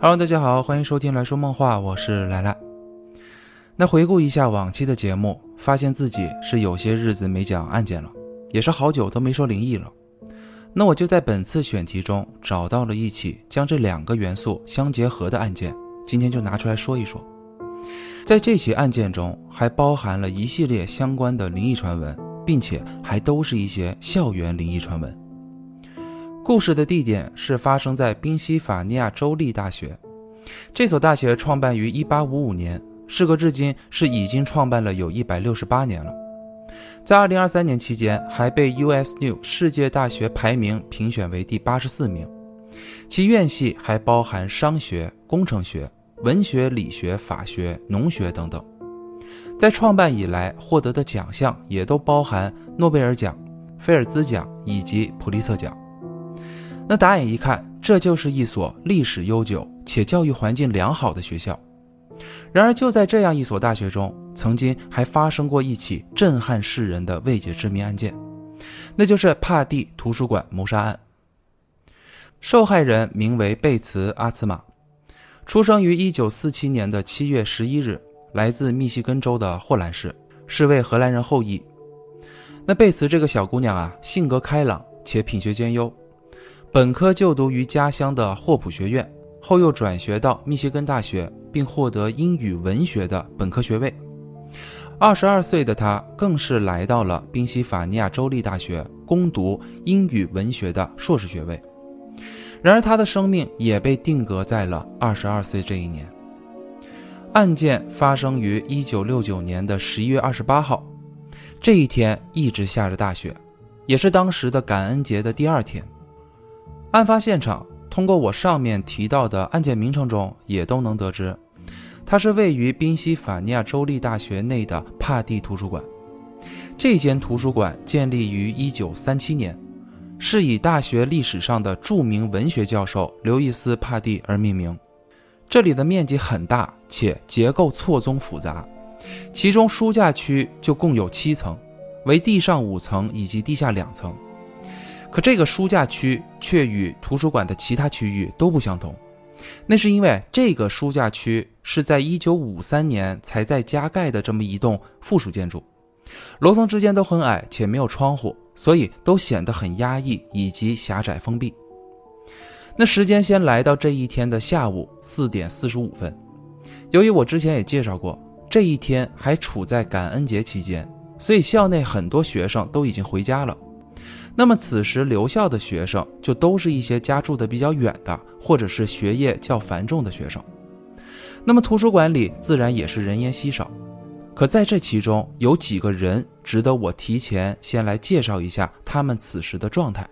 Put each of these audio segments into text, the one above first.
Hello， 大家好，欢迎收听来说梦话，我是莱莱。那回顾一下往期的节目，发现自己是有些日子没讲案件了，也是好久都没说灵异了。那我就在本次选题中找到了一起将这两个元素相结合的案件，今天就拿出来说一说。在这起案件中还包含了一系列相关的灵异传闻，并且还都是一些校园灵异传闻。故事的地点是发生在宾夕法尼亚州立大学，这所大学创办于1855年，事隔至今是已经创办了有168年了。在2023年期间还被 US News 世界大学排名评选为第84名，其院系还包含商学、工程学、文学、理学、法学、农学等等。在创办以来获得的奖项也都包含诺贝尔奖、菲尔兹奖以及普利策奖。那打眼一看，这就是一所历史悠久且教育环境良好的学校。然而就在这样一所大学中，曾经还发生过一起震撼世人的未解之谜案件，那就是帕蒂图书馆谋杀案。受害人名为贝茨·阿茨玛，出生于1947年的7月11日，来自密西根州的霍兰市，是位荷兰人后裔。那贝茨这个小姑娘啊，性格开朗且品学兼优，本科就读于家乡的霍普学院，后又转学到密歇根大学，并获得英语文学的本科学位。22岁的他更是来到了宾夕法尼亚州立大学攻读英语文学的硕士学位。然而他的生命也被定格在了22岁这一年。案件发生于1969年的11月28号，这一天一直下着大雪，也是当时的感恩节的第二天。案发现场，通过我上面提到的案件名称中也都能得知，它是位于宾夕法尼亚州立大学内的帕蒂图书馆。这间图书馆建立于1937年，是以大学历史上的著名文学教授刘易斯·帕蒂而命名。这里的面积很大，且结构错综复杂，其中书架区就共有7层，为地上5层以及地下2层。可这个书架区却与图书馆的其他区域都不相同，那是因为这个书架区是在1953年才在加盖的这么一栋附属建筑，楼层之间都很矮且没有窗户，所以都显得很压抑以及狭窄封闭。那时间先来到这一天的下午4点45分，由于我之前也介绍过，这一天还处在感恩节期间，所以校内很多学生都已经回家了。那么此时留校的学生就都是一些家住的比较远的，或者是学业较繁重的学生。那么图书馆里自然也是人烟稀少，可在这其中有几个人值得我提前先来介绍一下他们此时的状态。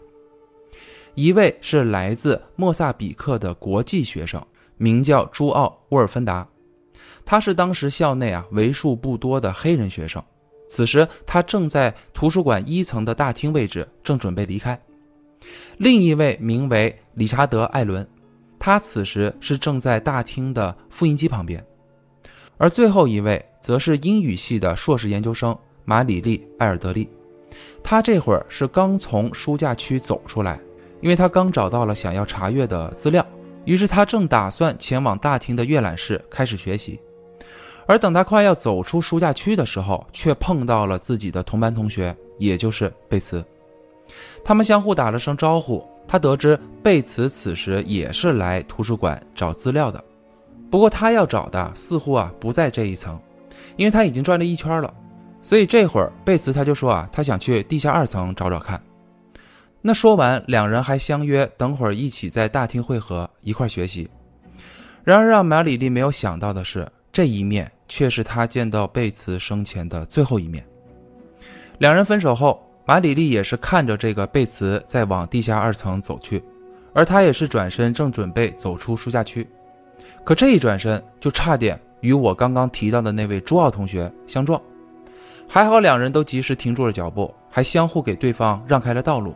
一位是来自莫萨比克的国际学生，名叫朱奥·沃尔芬达，他是当时校内为数不多的黑人学生。此时他正在图书馆一层的大厅位置，正准备离开。另一位名为理查德·艾伦，他此时是正在大厅的复印机旁边。而最后一位则是英语系的硕士研究生马里利·艾尔德利，他这会儿是刚从书架区走出来，因为他刚找到了想要查阅的资料，于是他正打算前往大厅的阅览室开始学习。而等他快要走出书架区的时候，却碰到了自己的同班同学，也就是贝茨。他们相互打了声招呼，他得知贝茨此时也是来图书馆找资料的。不过他要找的似乎不在这一层，因为他已经转了一圈了。所以这会儿贝茨他就说他想去地下2层找找看。那说完，两人还相约等会儿一起在大厅会合，一块学习。然而让马里利没有想到的是，这一面却是他见到贝茨生前的最后一面。两人分手后，马里利也是看着这个贝茨在往地下2层走去，而他也是转身正准备走出书架区。可这一转身就差点与我刚刚提到的那位朱奥同学相撞，还好两人都及时停住了脚步，还相互给对方让开了道路。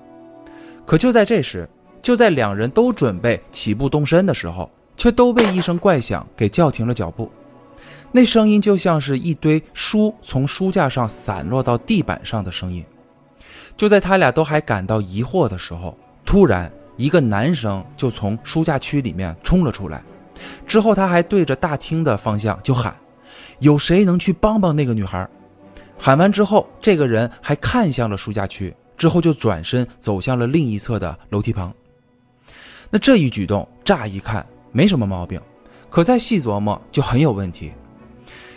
可就在这时，就在两人都准备起步动身的时候，却都被一声怪响给叫停了脚步。那声音就像是一堆书从书架上散落到地板上的声音。就在他俩都还感到疑惑的时候，突然一个男生就从书架区里面冲了出来，之后他还对着大厅的方向就喊，有谁能去帮帮那个女孩？喊完之后，这个人还看向了书架区，之后就转身走向了另一侧的楼梯旁。那这一举动乍一看没什么毛病，可再细琢磨就很有问题。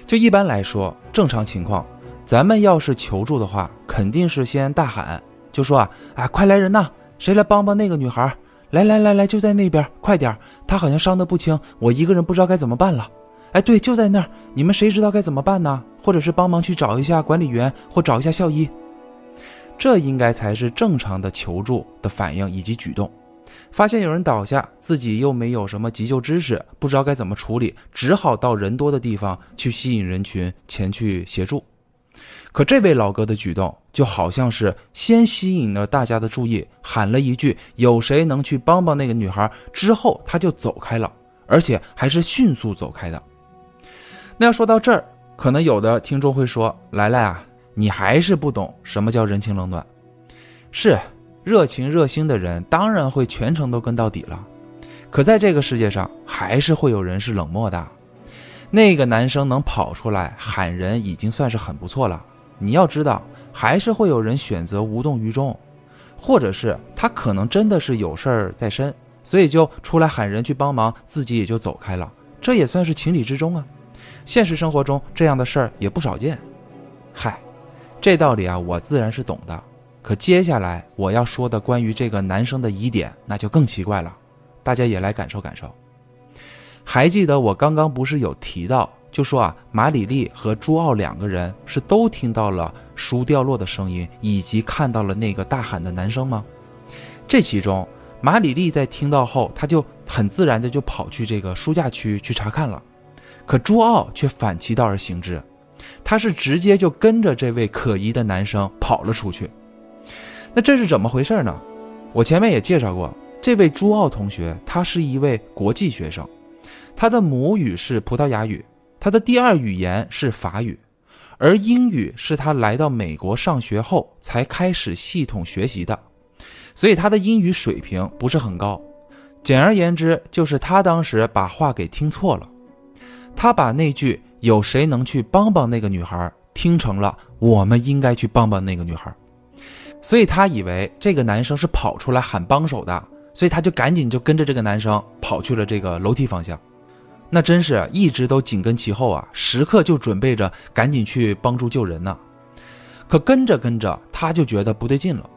就一般来说，正常情况咱们要是求助的话，肯定是先大喊，就说啊，快来人呐，谁来帮帮那个女孩，来，就在那边，快点，她好像伤得不轻，我一个人不知道该怎么办了。哎，对，就在那儿，你们谁知道该怎么办呢？或者是帮忙去找一下管理员，或找一下校医。这应该才是正常的求助的反应以及举动。发现有人倒下，自己又没有什么急救知识，不知道该怎么处理，只好到人多的地方去吸引人群前去协助。可这位老哥的举动就好像是先吸引了大家的注意，喊了一句有谁能去帮帮那个女孩，之后他就走开了，而且还是迅速走开的。那要说到这儿，可能有的听众会说，来啊，你还是不懂什么叫人情冷暖。是，热情热心的人当然会全程都跟到底了，可在这个世界上还是会有人是冷漠的。那个男生能跑出来喊人已经算是很不错了，你要知道还是会有人选择无动于衷，或者是他可能真的是有事儿在身，所以就出来喊人去帮忙，自己也就走开了，这也算是情理之中啊。现实生活中这样的事儿也不少见。嗨，这道理啊我自然是懂的，可接下来我要说的关于这个男生的疑点那就更奇怪了，大家也来感受感受。还记得我刚刚不是有提到，就说马里利和朱奥两个人是都听到了书掉落的声音，以及看到了那个大喊的男生吗？这其中马里利在听到后，他就很自然的就跑去这个书架区去查看了，可朱奥却反其道而行之，他是直接就跟着这位可疑的男生跑了出去。那这是怎么回事呢？我前面也介绍过，这位朱奥同学他是一位国际学生，他的母语是葡萄牙语，他的第二语言是法语，而英语是他来到美国上学后才开始系统学习的，所以他的英语水平不是很高。简而言之，就是他当时把话给听错了，他把那句有谁能去帮帮那个女孩听成了我们应该去帮帮那个女孩，所以他以为这个男生是跑出来喊帮手的，所以他就赶紧就跟着这个男生跑去了这个楼梯方向。那真是一直都紧跟其后啊，时刻就准备着赶紧去帮助救人呢。可跟着他就觉得不对劲了，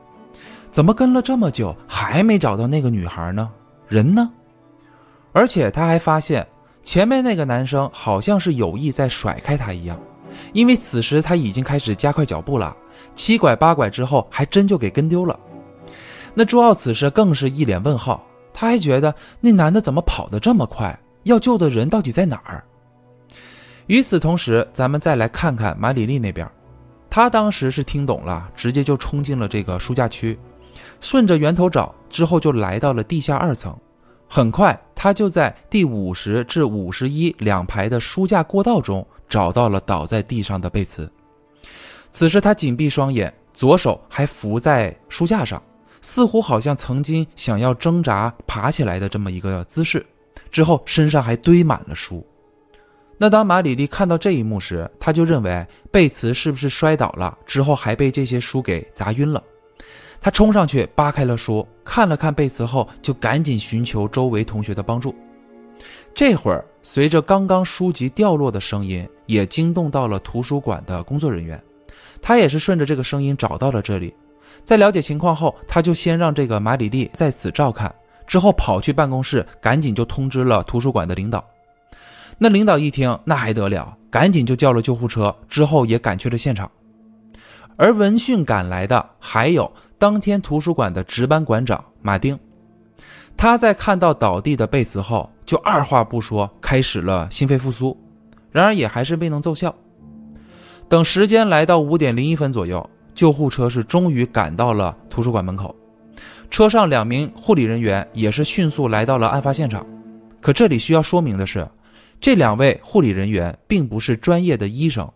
怎么跟了这么久还没找到那个女孩呢？人呢？而且他还发现前面那个男生好像是有意在甩开他一样，因为此时他已经开始加快脚步了，七拐八拐之后还真就给跟丢了。那朱奥此时更是一脸问号，他还觉得那男的怎么跑得这么快，要救的人到底在哪儿？与此同时，咱们再来看看马里利那边，他当时是听懂了，直接就冲进了这个书架区，顺着源头找，之后就来到了地下2层。很快，他就在第50至51两排的书架过道中找到了倒在地上的贝茨。此时他紧闭双眼，左手还扶在书架上，似乎好像曾经想要挣扎爬起来的这么一个姿势。之后身上还堆满了书。那当马里利看到这一幕时，他就认为贝茨是不是摔倒了，之后还被这些书给砸晕了。他冲上去扒开了书，看了看贝茨后，就赶紧寻求周围同学的帮助。这会儿随着刚刚书籍掉落的声音，也惊动到了图书馆的工作人员，他也是顺着这个声音找到了这里。在了解情况后，他就先让这个马里利在此照看，之后跑去办公室，赶紧就通知了图书馆的领导。那领导一听，那还得了，赶紧就叫了救护车，之后也赶去了现场。而闻讯赶来的还有当天图书馆的值班馆长马丁，他在看到倒地的贝茨后，就二话不说开始了心肺复苏，然而也还是未能奏效。等时间来到5:01左右，救护车是终于赶到了图书馆门口，车上2名护理人员也是迅速来到了案发现场。可这里需要说明的是，这2位护理人员并不是专业的医生，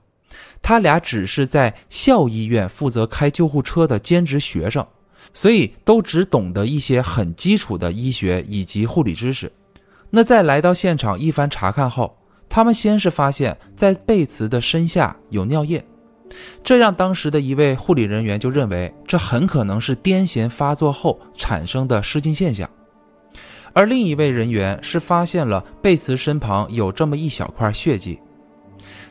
他俩只是在校医院负责开救护车的兼职学生，所以都只懂得一些很基础的医学以及护理知识。那在来到现场一番查看后，他们先是发现在贝茨的身下有尿液，这让当时的一位护理人员就认为这很可能是癫痫发作后产生的失禁现象。而另一位人员是发现了贝茨身旁有这么一小块血迹，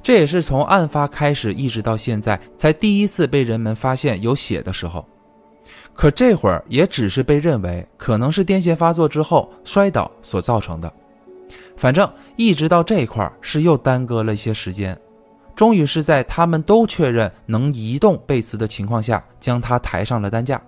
这也是从案发开始一直到现在才第一次被人们发现有血的时候。可这会儿也只是被认为可能是癫痫发作之后摔倒所造成的，反正一直到这一块是又耽搁了一些时间，终于是在他们都确认能移动贝茨的情况下将他抬上了担架。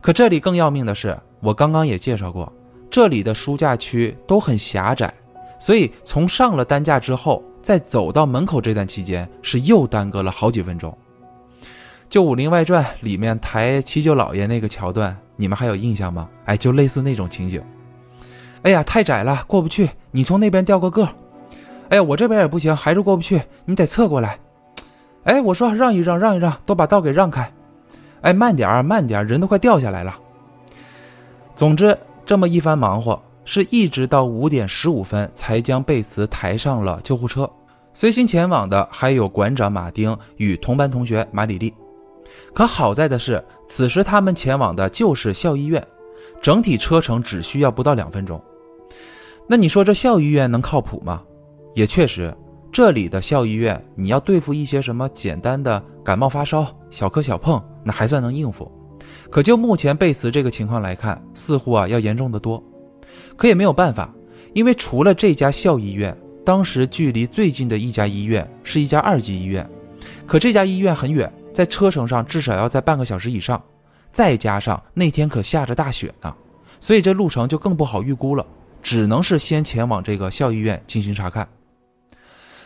可这里更要命的是，我刚刚也介绍过，这里的书架区都很狭窄，所以从上了担架之后在走到门口这段期间是又耽搁了好几分钟。就《武林外传》里面抬七舅老爷那个桥段，你们还有印象吗？哎，就类似那种情景。哎呀，太窄了，过不去，你从那边掉个个。哎呀，我这边也不行，还是过不去，你得侧过来。哎，我说让一让让一让，都把道给让开。哎，慢点啊慢点，人都快掉下来了。总之这么一番忙活，是一直到5点15分才将贝茨抬上了救护车。随行前往的还有馆长马丁与同班同学马里利。可好在的是，此时他们前往的就是校医院，整体车程只需要不到2分钟。那你说这校医院能靠谱吗？也确实，这里的校医院你要对付一些什么简单的感冒发烧、小磕小碰，那还算能应付。可就目前贝茨这个情况来看，似乎要严重得多。可也没有办法，因为除了这家校医院，当时距离最近的一家医院是一家2级医院，可这家医院很远，在车程上至少要在半个小时以上，再加上那天可下着大雪呢，所以这路程就更不好预估了，只能是先前往这个校医院进行查看。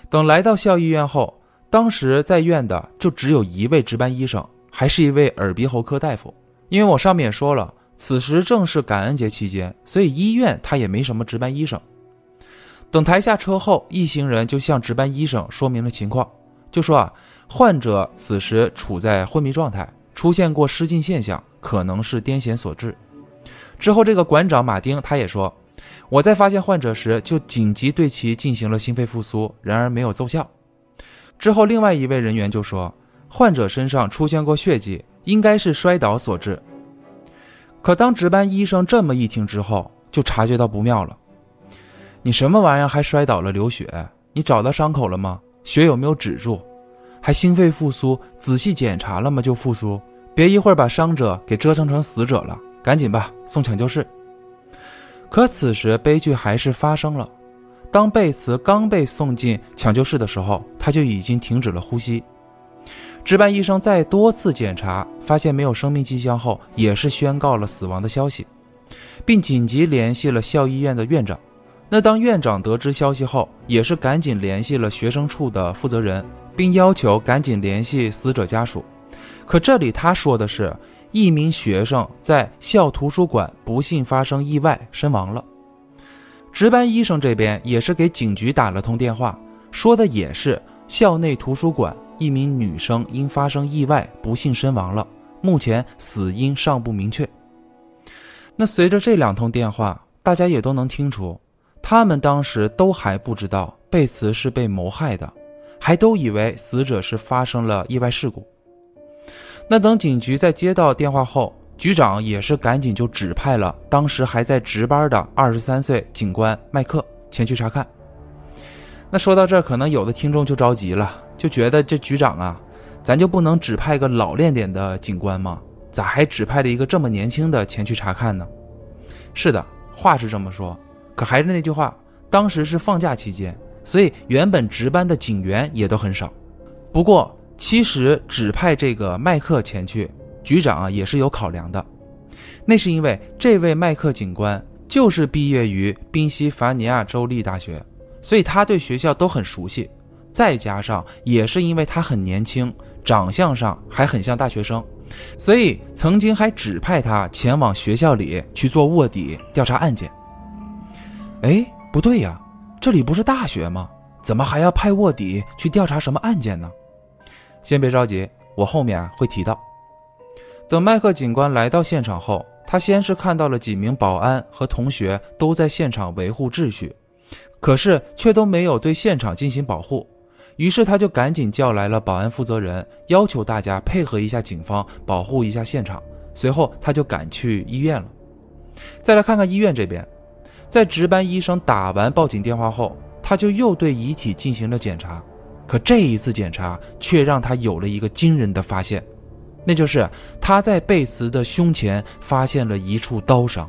等来到校医院后，当时在院的就只有一位值班医生，还是一位耳鼻喉科大夫。因为我上面也说了，此时正是感恩节期间，所以医院他也没什么值班医生。等抬下车后，一行人就向值班医生说明了情况，就说患者此时处在昏迷状态，出现过失禁现象，可能是癫痫所致。之后这个馆长马丁他也说，我在发现患者时就紧急对其进行了心肺复苏，然而没有奏效。之后另外一位人员就说，患者身上出现过血迹，应该是摔倒所致。可当值班医生这么一听之后，就察觉到不妙了。你什么玩意儿还摔倒了流血？你找到伤口了吗？血有没有止住？还心肺复苏？仔细检查了吗？就复苏？别一会儿把伤者给折腾成死者了，赶紧吧，送抢救室。可此时悲剧还是发生了，当贝茨刚被送进抢救室的时候，他就已经停止了呼吸。值班医生在多次检查发现没有生命迹象后，也是宣告了死亡的消息，并紧急联系了校医院的院长。那当院长得知消息后，也是赶紧联系了学生处的负责人，并要求赶紧联系死者家属。可这里他说的是，一名学生在校图书馆不幸发生意外身亡了。值班医生这边也是给警局打了通电话，说的也是校内图书馆一名女生因发生意外不幸身亡了，目前死因尚不明确。那随着这2通电话，大家也都能听出，他们当时都还不知道贝茨是被谋害的，还都以为死者是发生了意外事故。那等警局在接到电话后，局长也是赶紧就指派了当时还在值班的23岁警官麦克前去查看。那说到这儿，可能有的听众就着急了，就觉得这局长啊，咱就不能指派个老练点的警官吗？咋还指派了一个这么年轻的前去查看呢？是的，话是这么说，可还是那句话，当时是放假期间，所以原本值班的警员也都很少。不过其实指派这个麦克前去，局长啊也是有考量的。那是因为这位麦克警官就是毕业于宾夕法尼亚州立大学，所以他对学校都很熟悉，再加上也是因为他很年轻，长相上还很像大学生，所以曾经还指派他前往学校里去做卧底调查案件。哎，不对呀，这里不是大学吗？怎么还要派卧底去调查什么案件呢？先别着急，我后面会提到。等麦克警官来到现场后，他先是看到了几名保安和同学都在现场维护秩序，可是却都没有对现场进行保护，于是他就赶紧叫来了保安负责人，要求大家配合一下警方，保护一下现场。随后他就赶去医院了。再来看看医院这边，在值班医生打完报警电话后，他就又对遗体进行了检查，可这一次检查却让他有了一个惊人的发现，那就是他在贝茨的胸前发现了一处刀伤，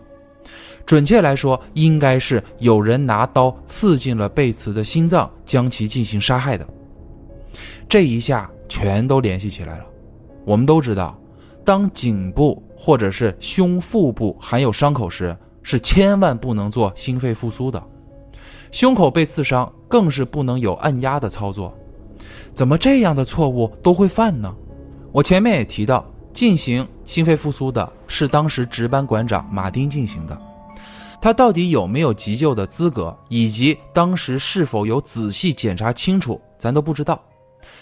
准确来说应该是有人拿刀刺进了贝茨的心脏，将其进行杀害的。这一下全都联系起来了。我们都知道，当颈部或者是胸腹部含有伤口时，是千万不能做心肺复苏的，胸口被刺伤更是不能有按压的操作。怎么这样的错误都会犯呢？我前面也提到，进行心肺复苏的是当时值班馆长马丁进行的，他到底有没有急救的资格，以及当时是否有仔细检查清楚，咱都不知道。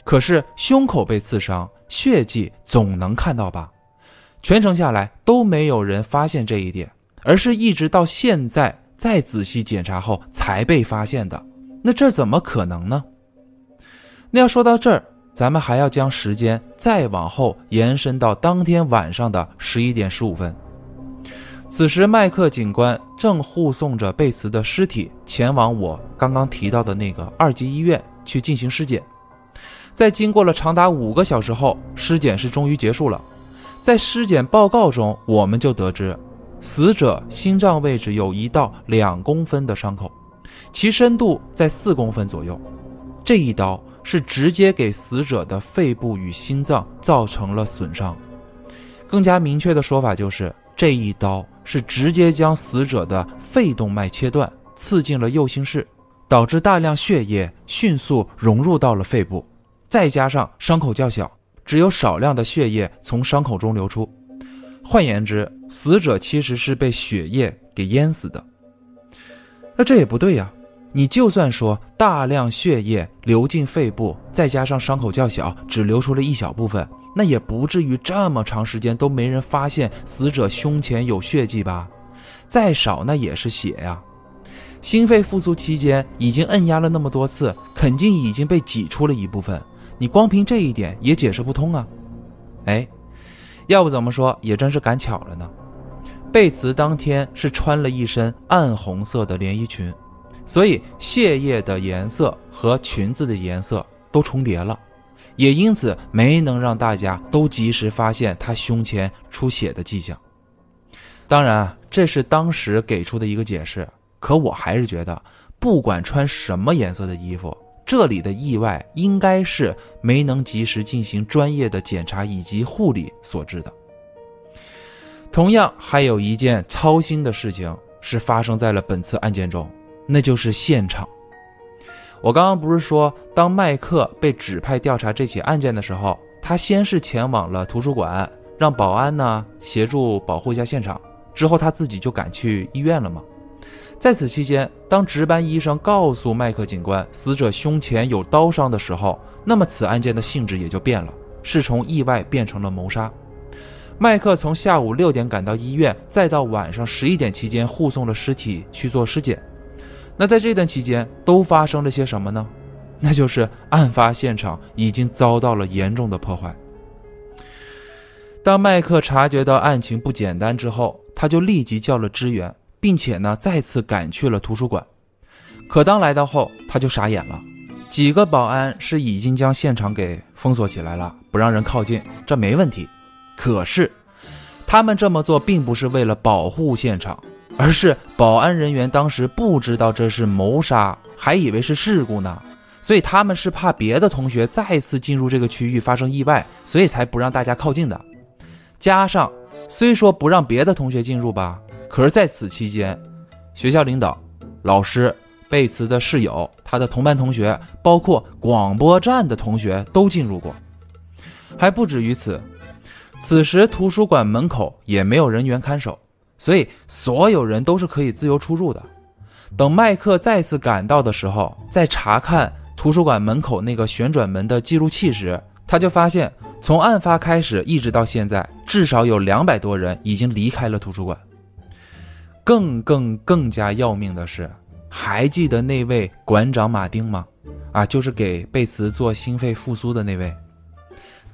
可是胸口被刺伤，血迹总能看到吧？全程下来都没有人发现这一点，而是一直到现在再仔细检查后才被发现的，那这怎么可能呢？那要说到这儿，咱们还要将时间再往后延伸到当天晚上的11点15分。此时麦克警官正护送着贝茨的尸体前往我刚刚提到的那个二级医院去进行尸检。在经过了长达5个小时后，尸检是终于结束了。在尸检报告中，我们就得知死者心脏位置有1到2公分的伤口，其深度在4公分左右。这一刀是直接给死者的肺部与心脏造成了损伤，更加明确的说法就是这一刀是直接将死者的肺动脉切断，刺进了右心室，导致大量血液迅速融入到了肺部，再加上伤口较小，只有少量的血液从伤口中流出，换言之，死者其实是被血液给淹死的。那这也不对呀，你就算说大量血液流进肺部，再加上伤口较小，只流出了一小部分，那也不至于这么长时间都没人发现死者胸前有血迹吧？再少那也是血呀。心肺复苏期间已经按压了那么多次，肯定已经被挤出了一部分，你光凭这一点也解释不通啊。哎，要不怎么说也真是赶巧了呢。贝茨当天是穿了一身暗红色的连衣裙，所以血液的颜色和裙子的颜色都重叠了，也因此没能让大家都及时发现他胸前出血的迹象。当然，这是当时给出的一个解释，可我还是觉得，不管穿什么颜色的衣服，这里的意外应该是没能及时进行专业的检查以及护理所致的。同样，还有一件操心的事情是发生在了本次案件中，那就是现场。我刚刚不是说，当麦克被指派调查这起案件的时候，他先是前往了图书馆，让保安呢协助保护一下现场，之后他自己就赶去医院了嘛。在此期间，当值班医生告诉麦克警官死者胸前有刀伤的时候，那么此案件的性质也就变了，是从意外变成了谋杀。麦克从下午6点赶到医院，再到晚上11点期间护送了尸体去做尸检。那在这段期间都发生了些什么呢？那就是案发现场已经遭到了严重的破坏。当麦克察觉到案情不简单之后，他就立即叫了支援，并且呢再次赶去了图书馆。可当来到后，他就傻眼了，几个保安是已经将现场给封锁起来了，不让人靠近，这没问题。可是他们这么做并不是为了保护现场，而是保安人员当时不知道这是谋杀，还以为是事故呢，所以他们是怕别的同学再次进入这个区域发生意外，所以才不让大家靠近的。加上虽说不让别的同学进入吧，可是在此期间，学校领导、老师、贝茨的室友、他的同班同学，包括广播站的同学都进入过。还不止于此，此时图书馆门口也没有人员看守，所以所有人都是可以自由出入的。等麦克再次赶到的时候，在查看图书馆门口那个旋转门的记录器时，他就发现从案发开始一直到现在，至少有200多人已经离开了图书馆。更加要命的是，还记得那位馆长马丁吗？就是给贝茨做心肺复苏的那位。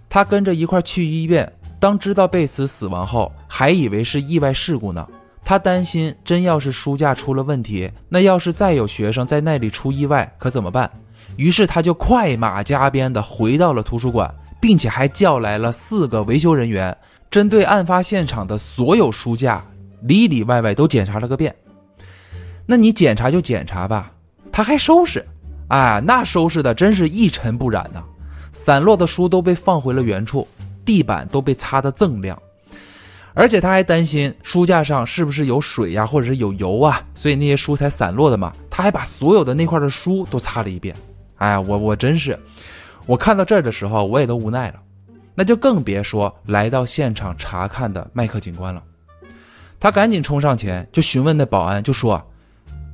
他跟着一块去医院，当知道贝茨死亡后，还以为是意外事故呢。他担心真要是书架出了问题，那要是再有学生在那里出意外可怎么办？于是他就快马加鞭地回到了图书馆，并且还叫来了4个维修人员，针对案发现场的所有书架里外都检查了个遍。那你检查就检查吧，他还收拾那收拾的真是一尘不染呐，散落的书都被放回了原处，地板都被擦得锃亮。而且他还担心书架上是不是有水或者是有油所以那些书才散落的嘛。他还把所有的那块的书都擦了一遍。我真是，我看到这儿的时候我也都无奈了，那就更别说来到现场查看的麦克警官了。他赶紧冲上前就询问那保安，就说：“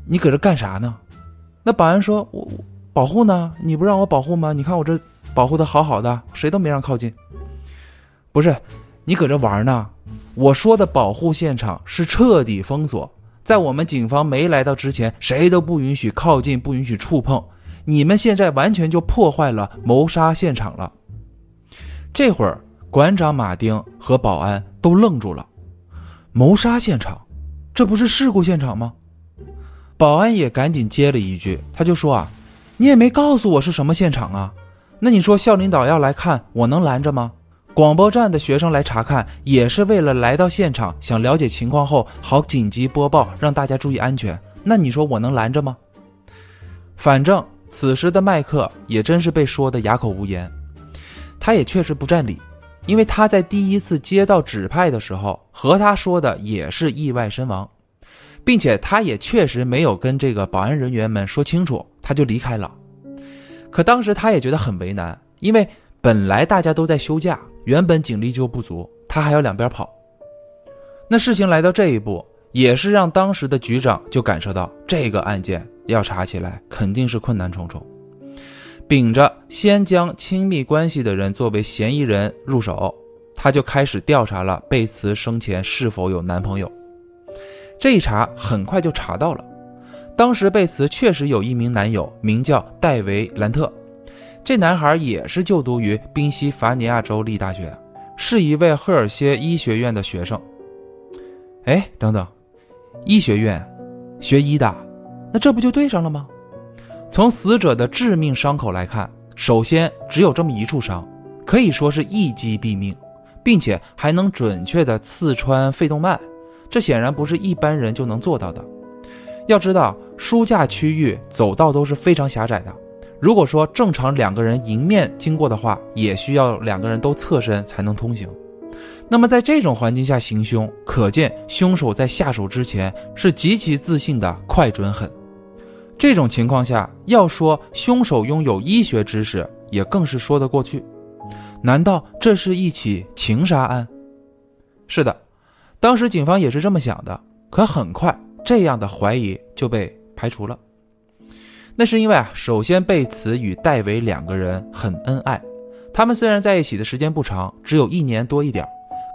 你搁这干啥呢？”那保安说：“我保护呢，你不让我保护吗？你看我这保护的好好的，谁都没让靠近。”“不是，你搁这玩呢？我说的保护现场是彻底封锁，在我们警方没来到之前，谁都不允许靠近，不允许触碰。你们现在完全就破坏了谋杀现场了。”这会儿，馆长马丁和保安都愣住了。谋杀现场？这不是事故现场吗？保安也赶紧接了一句，他就说：“你也没告诉我是什么现场啊。那你说校领导要来看，我能拦着吗？广播站的学生来查看也是为了来到现场，想了解情况后好紧急播报，让大家注意安全。那你说我能拦着吗？”反正此时的麦克也真是被说得哑口无言，他也确实不占理，因为他在第一次接到指派的时候，和他说的也是意外身亡，并且他也确实没有跟这个保安人员们说清楚，他就离开了。可当时他也觉得很为难，因为本来大家都在休假，原本警力就不足，他还要两边跑。那事情来到这一步，也是让当时的局长就感受到这个案件要查起来肯定是困难重重。秉着先将亲密关系的人作为嫌疑人入手，他就开始调查了贝茨生前是否有男朋友。这一查很快就查到了，当时贝茨确实有一名男友，名叫戴维·兰特。这男孩也是就读于宾夕法尼亚州立大学，是一位赫尔歇医学院的学生。等等，医学院学医的，那这不就对上了吗？从死者的致命伤口来看，首先只有这么一处伤，可以说是一击毙命，并且还能准确地刺穿肺动脉，这显然不是一般人就能做到的。要知道，书架区域走道都是非常狭窄的，如果说正常2个人迎面经过的话，也需要2个人都侧身才能通行。那么在这种环境下行凶，可见凶手在下手之前是极其自信的快准狠。这种情况下，要说凶手拥有医学知识也更是说得过去。难道这是一起情杀案？是的，当时警方也是这么想的，可很快这样的怀疑就被排除了。那是因为首先贝茨与戴维2个人很恩爱，他们虽然在一起的时间不长，只有1年多一点，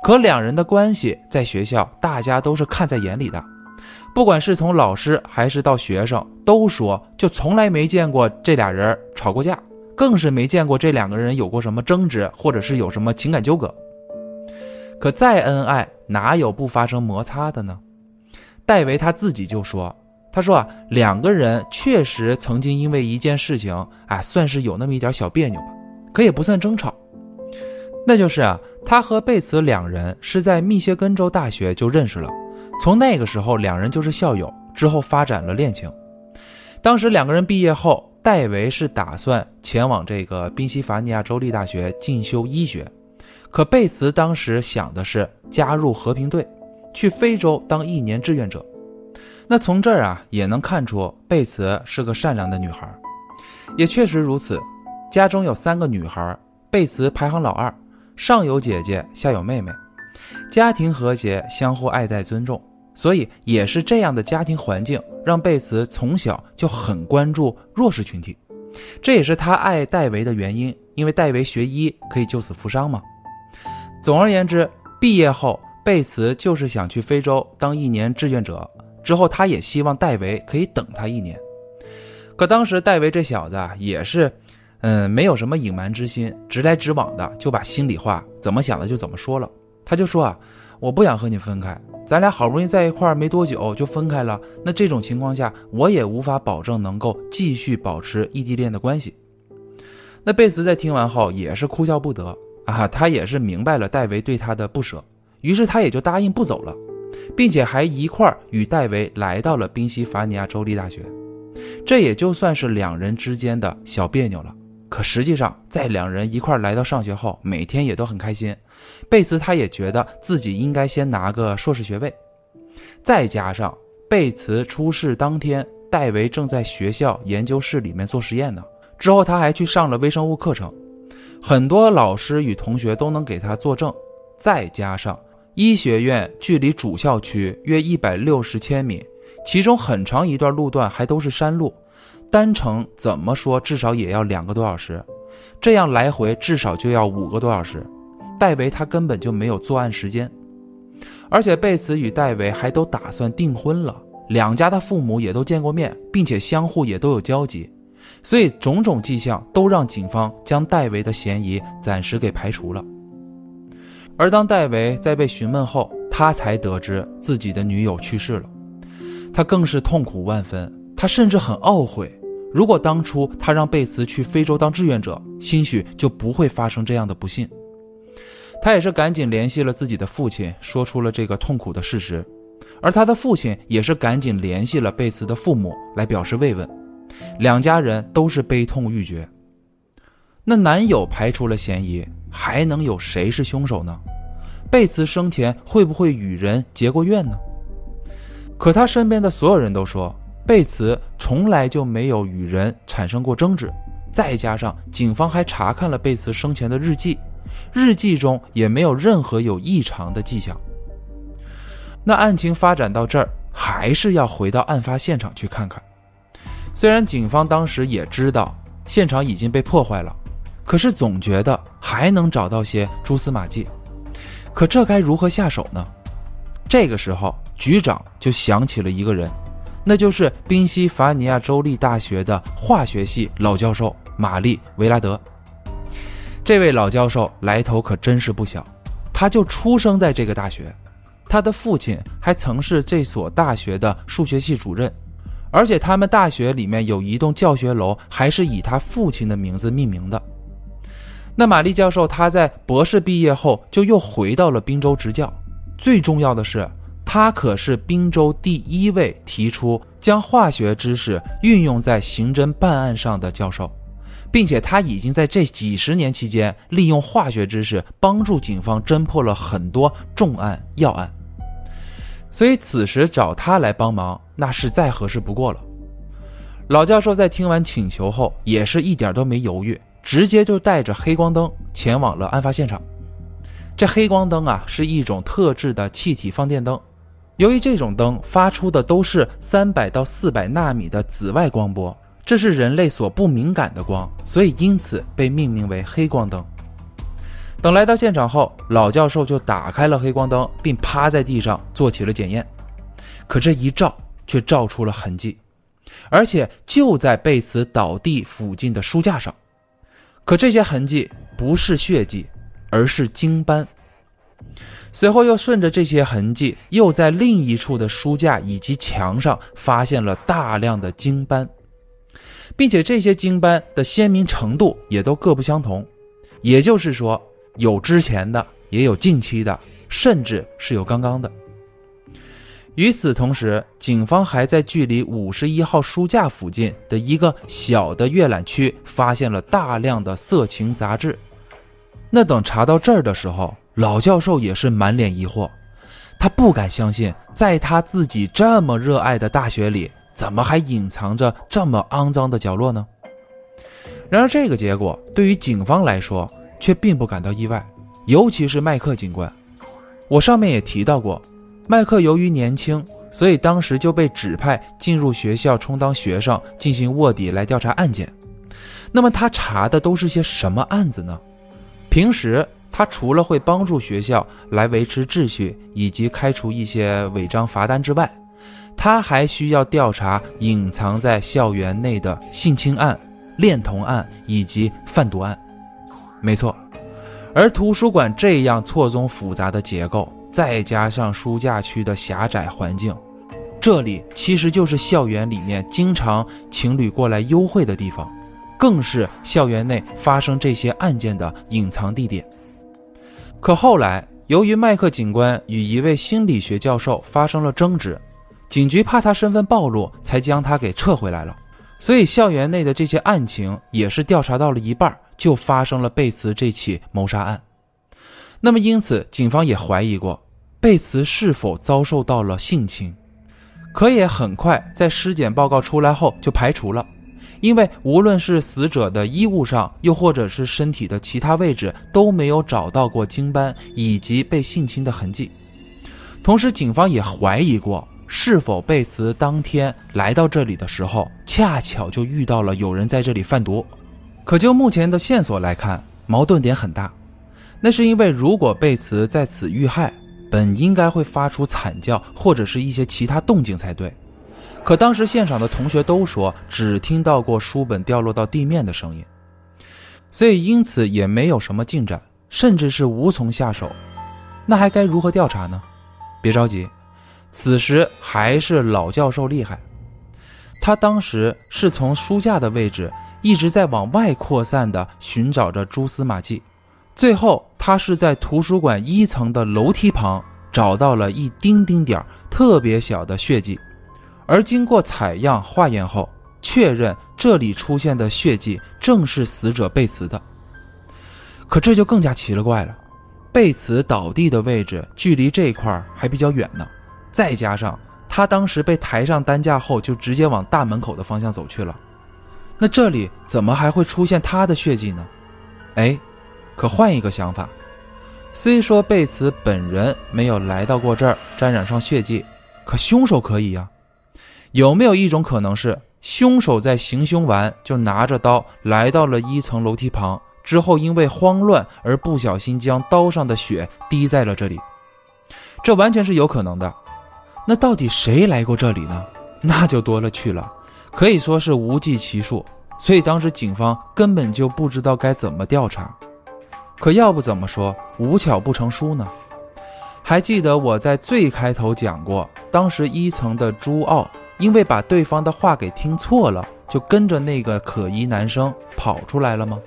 可2人的关系在学校大家都是看在眼里的，不管是从老师还是到学生都说就从来没见过这俩人吵过架，更是没见过这2个人有过什么争执或者是有什么情感纠葛。可再恩爱哪有不发生摩擦的呢？戴维他自己就说，他说2个人确实曾经因为一件事情算是有那么一点小别扭吧，可也不算争吵。那就是他和贝茨2人是在密歇根州大学就认识了，从那个时候2人就是校友，之后发展了恋情。当时2个人毕业后，戴维是打算前往这个宾夕法尼亚州立大学进修医学，可贝茨当时想的是加入和平队，去非洲当1年志愿者。那从这儿也能看出贝茨是个善良的女孩，也确实如此。家中有3个女孩，贝茨排行老2，上有姐姐下有妹妹，家庭和谐，相互爱戴尊重，所以也是这样的家庭环境让贝茨从小就很关注弱势群体，这也是她爱戴维的原因，因为戴维学医可以救死扶伤嘛。总而言之，毕业后，贝茨就是想去非洲当一年志愿者，之后他也希望戴维可以等他一年。可当时戴维这小子也是没有什么隐瞒之心，直来直往的就把心里话怎么想的就怎么说了。他就说啊，我不想和你分开，咱俩好不容易在一块儿没多久就分开了，那这种情况下我也无法保证能够继续保持异地恋的关系。那贝茨在听完后也是哭笑不得啊，他也是明白了戴维对他的不舍，于是他也就答应不走了，并且还一块儿与戴维来到了宾夕法尼亚州立大学。这也就算是两人之间的小别扭了，可实际上在两人一块来到上学后，每天也都很开心。贝茨他也觉得自己应该先拿个硕士学位，再加上贝茨出事当天戴维正在学校研究室里面做实验呢，之后他还去上了微生物课程，很多老师与同学都能给他作证。再加上医学院距离主校区约160千米，其中很长一段路段还都是山路，单程怎么说至少也要2个多小时，这样来回至少就要5个多小时。戴维他根本就没有作案时间，而且贝茨与戴维还都打算订婚了，两家的父母也都见过面，并且相互也都有交集，所以种种迹象都让警方将戴维的嫌疑暂时给排除了。而当戴维在被询问后，他才得知自己的女友去世了，他更是痛苦万分，他甚至很懊悔，如果当初他让贝茨去非洲当志愿者，兴许就不会发生这样的不幸。他也是赶紧联系了自己的父亲，说出了这个痛苦的事实，而他的父亲也是赶紧联系了贝茨的父母来表示慰问，两家人都是悲痛欲绝。那男友排除了嫌疑，还能有谁是凶手呢？贝茨生前会不会与人结过怨呢？可他身边的所有人都说贝茨从来就没有与人产生过争执，再加上警方还查看了贝茨生前的日记，日记中也没有任何有异常的迹象。那案情发展到这儿，还是要回到案发现场去看看。虽然警方当时也知道现场已经被破坏了，可是总觉得还能找到些蛛丝马迹，可这该如何下手呢？这个时候局长就想起了一个人，那就是宾夕法尼亚州立大学的化学系老教授玛丽·维拉德。这位老教授来头可真是不小，他就出生在这个大学，他的父亲还曾是这所大学的数学系主任，而且他们大学里面有一栋教学楼还是以他父亲的名字命名的。那玛丽教授他在博士毕业后就又回到了宾州执教，最重要的是他可是宾州第一位提出将化学知识运用在刑侦办案上的教授，并且他已经在这几十年期间利用化学知识帮助警方侦破了很多重案要案，所以此时找他来帮忙那是再合适不过了。老教授在听完请求后也是一点都没犹豫，直接就带着黑光灯前往了案发现场。这黑光灯啊，是一种特制的气体放电灯，由于这种灯发出的都是300到400纳米的紫外光波，这是人类所不敏感的光，所以因此被命名为黑光灯。等来到现场后，老教授就打开了黑光灯，并趴在地上做起了检验，可这一照却照出了痕迹，而且就在贝茨倒地附近的书架上。可这些痕迹不是血迹，而是精斑。随后又顺着这些痕迹，又在另一处的书架以及墙上发现了大量的精斑，并且这些精斑的鲜明程度也都各不相同，也就是说有之前的，也有近期的，甚至是有刚刚的。与此同时，警方还在距离51号书架附近的一个小的阅览区发现了大量的色情杂志。那等查到这儿的时候，老教授也是满脸疑惑，他不敢相信在他自己这么热爱的大学里怎么还隐藏着这么肮脏的角落呢？然而这个结果对于警方来说却并不感到意外，尤其是麦克警官。我上面也提到过，麦克由于年轻，所以当时就被指派进入学校充当学生，进行卧底来调查案件。那么他查的都是些什么案子呢？平时它除了会帮助学校来维持秩序以及开除一些违章罚单之外，它还需要调查隐藏在校园内的性侵案、恋童案以及贩毒案。没错，而图书馆这样错综复杂的结构，再加上书架区的狭窄环境，这里其实就是校园里面经常情侣过来幽会的地方，更是校园内发生这些案件的隐藏地点。可后来，由于麦克警官与一位心理学教授发生了争执，警局怕他身份暴露，才将他给撤回来了。所以校园内的这些案情也是调查到了一半，就发生了贝茨这起谋杀案。那么因此警方也怀疑过贝茨是否遭受到了性侵，可也很快在尸检报告出来后就排除了，因为无论是死者的衣物上，又或者是身体的其他位置，都没有找到过精斑以及被性侵的痕迹。同时警方也怀疑过是否贝茨当天来到这里的时候恰巧就遇到了有人在这里贩毒。可就目前的线索来看，矛盾点很大，那是因为如果贝茨在此遇害，本应该会发出惨叫或者是一些其他动静才对，可当时现场的同学都说只听到过书本掉落到地面的声音，所以因此也没有什么进展，甚至是无从下手。那还该如何调查呢？别着急，此时还是老教授厉害，他当时是从书架的位置一直在往外扩散地寻找着蛛丝马迹，最后他是在图书馆1层的楼梯旁找到了一丁丁点特别小的血迹，而经过采样化验后确认这里出现的血迹正是死者贝茨的。可这就更加奇了怪了，贝茨倒地的位置距离这一块还比较远呢，再加上他当时被抬上担架后就直接往大门口的方向走去了，那这里怎么还会出现他的血迹呢？哎，可换一个想法，虽说贝茨本人没有来到过这儿沾染上血迹，可凶手可以啊。有没有一种可能是凶手在行凶完就拿着刀来到了1层楼梯旁，之后因为慌乱而不小心将刀上的血滴在了这里？这完全是有可能的。那到底谁来过这里呢？那就多了去了，可以说是无计其数，所以当时警方根本就不知道该怎么调查。可要不怎么说无巧不成书呢？还记得我在最开头讲过，当时1层的朱奥因为把对方的话给听错了，就跟着那个可疑男生跑出来了吗？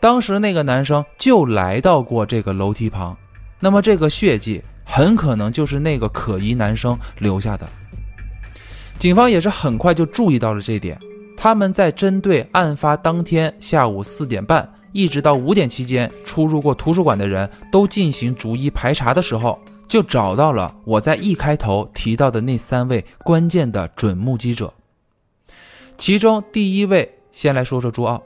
当时那个男生就来到过这个楼梯旁，那么这个血迹很可能就是那个可疑男生留下的。警方也是很快就注意到了这点，他们在针对案发当天下午4点半一直到5点期间出入过图书馆的人都进行逐一排查的时候，就找到了我在一开头提到的那3位关键的准目击者。其中第一位先来说说朱奥，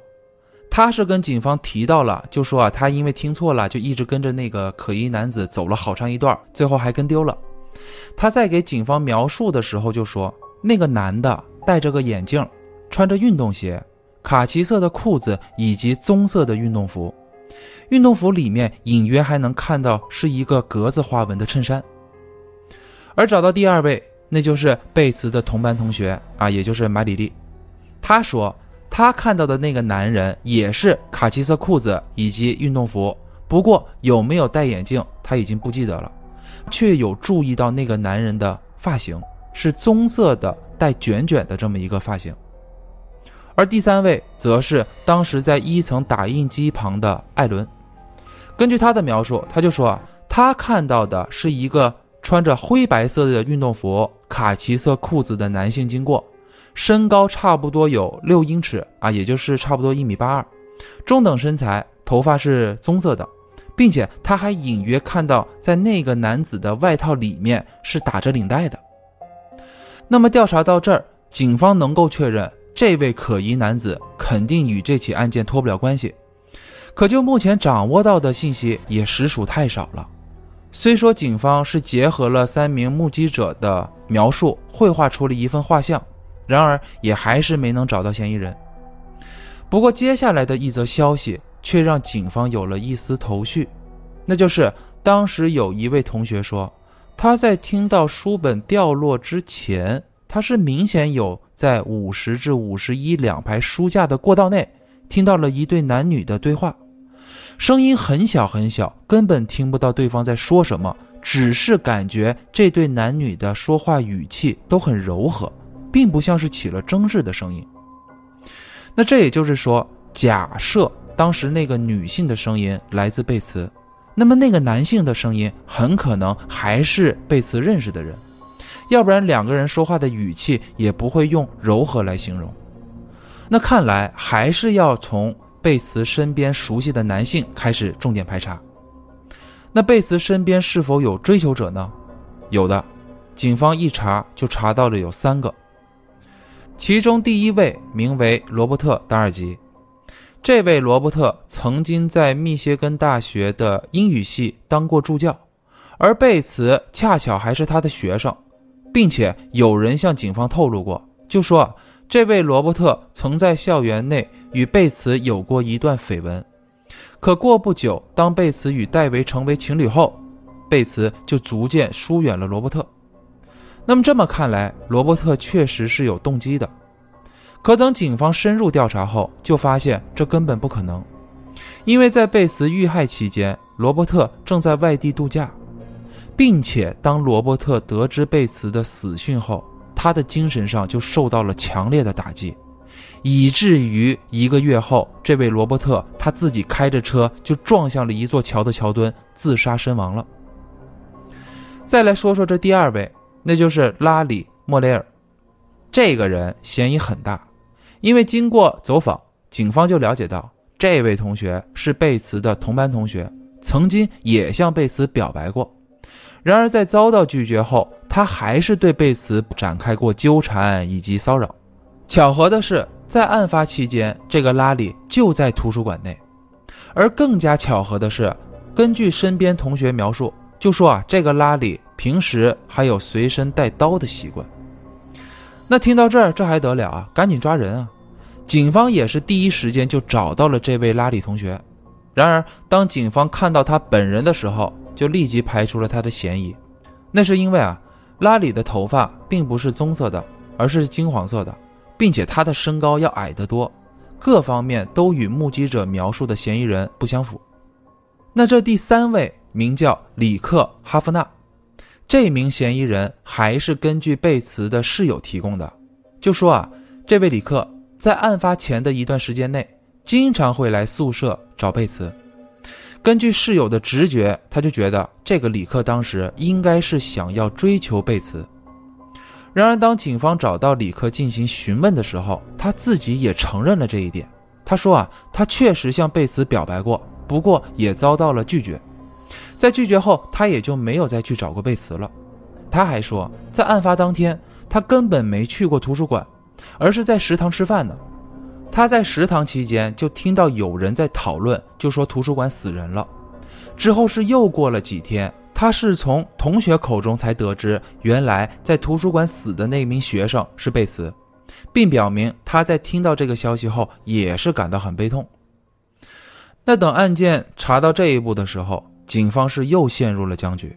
他是跟警方提到了，就说他因为听错了就一直跟着那个可疑男子走了好长一段，最后还跟丢了。他在给警方描述的时候就说，那个男的戴着个眼镜，穿着运动鞋、卡其色的裤子以及棕色的运动服，运动服里面隐约还能看到是一个格子花纹的衬衫。而找到第2位，那就是贝茨的同班同学啊，也就是马里利。他说他看到的那个男人也是卡其色裤子以及运动服，不过有没有戴眼镜他已经不记得了，却有注意到那个男人的发型是棕色的带卷卷的这么一个发型。而第3位则是当时在1层打印机旁的艾伦。根据他的描述，他就说他看到的是一个穿着灰白色的运动服、卡其色裤子的男性经过，身高差不多有6英尺啊，也就是差不多1.82米，中等身材，头发是棕色的，并且他还隐约看到在那个男子的外套里面是打着领带的。那么调查到这儿，警方能够确认这位可疑男子肯定与这起案件脱不了关系，可就目前掌握到的信息也实属太少了。虽说警方是结合了3名目击者的描述绘画出了一份画像，然而也还是没能找到嫌疑人。不过接下来的一则消息却让警方有了一丝头绪，那就是当时有一位同学说，他在听到书本掉落之前，他是明显有在50至51两排书架的过道内听到了一对男女的对话，声音很小很小，根本听不到对方在说什么，只是感觉这对男女的说话语气都很柔和，并不像是起了争执的声音。那这也就是说，假设当时那个女性的声音来自贝茨，那么那个男性的声音很可能还是贝茨认识的人，要不然两个人说话的语气也不会用柔和来形容。那看来还是要从贝茨身边熟悉的男性开始重点排查。那贝茨身边是否有追求者呢？有的，警方一查就查到了有3个，其中第一位名为罗伯特·达尔吉。这位罗伯特曾经在密歇根大学的英语系当过助教，而贝茨恰巧还是他的学生，并且有人向警方透露过，就说这位罗伯特曾在校园内与贝茨有过一段绯闻。可过不久，当贝茨与戴维成为情侣后，贝茨就逐渐疏远了罗伯特。那么这么看来，罗伯特确实是有动机的。可等警方深入调查后，就发现这根本不可能，因为在贝茨遇害期间，罗伯特正在外地度假，并且当罗伯特得知贝茨的死讯后，他的精神上就受到了强烈的打击，以至于1个月后，这位罗伯特他自己开着车就撞向了一座桥的桥墩，自杀身亡了。再来说说这第二位，那就是拉里·莫雷尔。这个人嫌疑很大，因为经过走访，警方就了解到这位同学是贝茨的同班同学，曾经也向贝茨表白过，然而在遭到拒绝后，他还是对贝茨展开过纠缠以及骚扰。巧合的是，在案发期间，这个拉里就在图书馆内。而更加巧合的是，根据身边同学描述，就说这个拉里平时还有随身带刀的习惯。那听到这儿，这还得了啊，赶紧抓人啊。警方也是第一时间就找到了这位拉里同学。然而当警方看到他本人的时候，就立即排除了他的嫌疑。那是因为拉里的头发并不是棕色的，而是金黄色的，并且他的身高要矮得多，各方面都与目击者描述的嫌疑人不相符。那这第三位名叫里克·哈夫纳。这名嫌疑人还是根据贝茨的室友提供的，就说这位里克在案发前的一段时间内经常会来宿舍找贝茨。根据室友的直觉，他就觉得这个里克当时应该是想要追求贝茨。然而当警方找到里克进行询问的时候，他自己也承认了这一点。他说他确实向贝茨表白过，不过也遭到了拒绝。在拒绝后，他也就没有再去找过贝茨了。他还说，在案发当天，他根本没去过图书馆，而是在食堂吃饭呢。他在食堂期间就听到有人在讨论，就说图书馆死人了。之后是又过了几天，他是从同学口中才得知，原来在图书馆死的那名学生是贝茨，并表明他在听到这个消息后也是感到很悲痛。那等案件查到这一步的时候，警方是又陷入了僵局，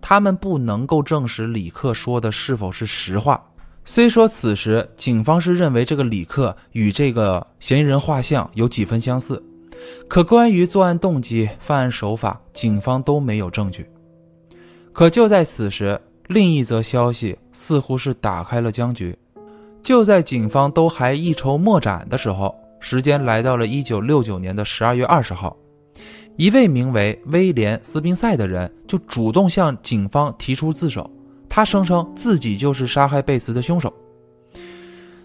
他们不能够证实里克说的是否是实话。虽说此时警方是认为这个里克与这个嫌疑人画像有几分相似，可关于作案动机、犯案手法，警方都没有证据。可就在此时，另一则消息似乎是打开了僵局。就在警方都还一筹莫展的时候，时间来到了1969年的12月20号。一位名为威廉·斯宾塞的人就主动向警方提出自首，他声称自己就是杀害贝茨的凶手。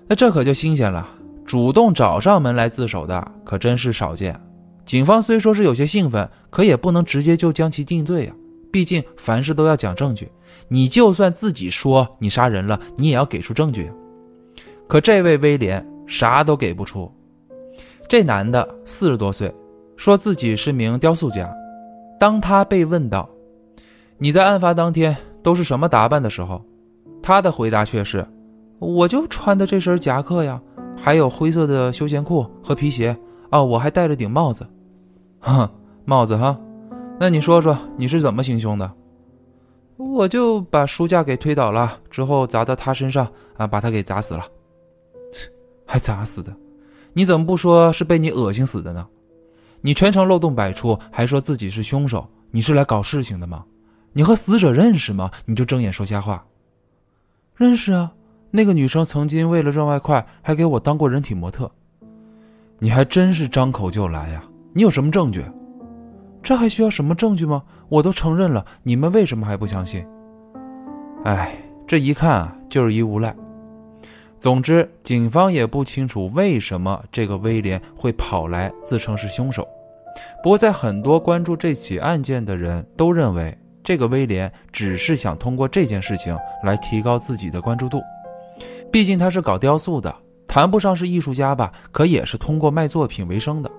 那这可就新鲜了，主动找上门来自首的可真是少见。警方虽说是有些兴奋，可也不能直接就将其定罪啊，毕竟凡事都要讲证据，你就算自己说你杀人了，你也要给出证据。可这位威廉啥都给不出。这男的40多岁，说自己是名雕塑家。当他被问到你在案发当天都是什么打扮的时候，他的回答却是，我就穿的这身夹克呀，还有灰色的休闲裤和皮鞋，我还戴着顶帽子。帽子哈，那你说说你是怎么行凶的？我就把书架给推倒了，之后砸到他身上啊，把他给砸死了。还砸死的？你怎么不说是被你恶心死的呢？你全程漏洞百出，还说自己是凶手，你是来搞事情的吗？你和死者认识吗？你就睁眼说瞎话。认识啊，那个女生曾经为了赚外快还给我当过人体模特。你还真是张口就来啊，你有什么证据？这还需要什么证据吗？我都承认了，你们为什么还不相信？哎，这一看啊，就是一无赖。总之，警方也不清楚为什么这个威廉会跑来自称是凶手。不过在很多关注这起案件的人都认为，这个威廉只是想通过这件事情来提高自己的关注度。毕竟他是搞雕塑的，谈不上是艺术家吧，可也是通过卖作品为生的，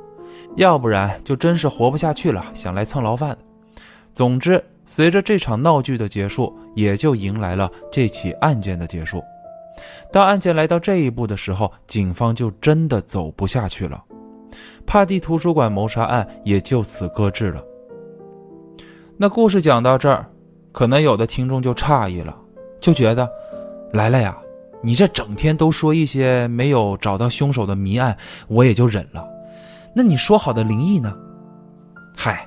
要不然就真是活不下去了，想来蹭牢饭。总之，随着这场闹剧的结束，也就迎来了这起案件的结束。当案件来到这一步的时候，警方就真的走不下去了，帕蒂图书馆谋杀案也就此搁置了。那故事讲到这儿，可能有的听众就诧异了，就觉得来了呀，你这整天都说一些没有找到凶手的谜案，我也就忍了。那你说好的灵异呢？嗨，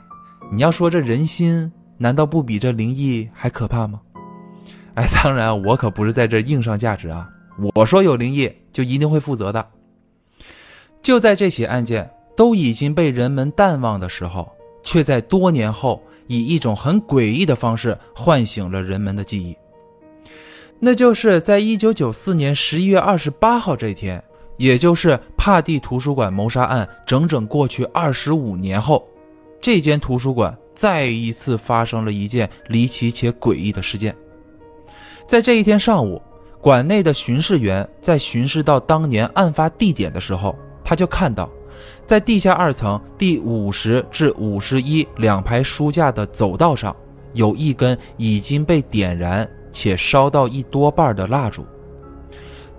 你要说这人心，难道不比这灵异还可怕吗？哎，当然我可不是在这硬上价值啊，我说有灵异就一定会负责的。就在这起案件都已经被人们淡忘的时候，却在多年后以一种很诡异的方式唤醒了人们的记忆。那就是在1994年11月28号这天，也就是帕蒂图书馆谋杀案整整过去25年后，这间图书馆再一次发生了一件离奇且诡异的事件。在这一天上午，馆内的巡视员在巡视到当年案发地点的时候，他就看到在地下二层第50至51两排书架的走道上，有一根已经被点燃且烧到一多半的蜡烛，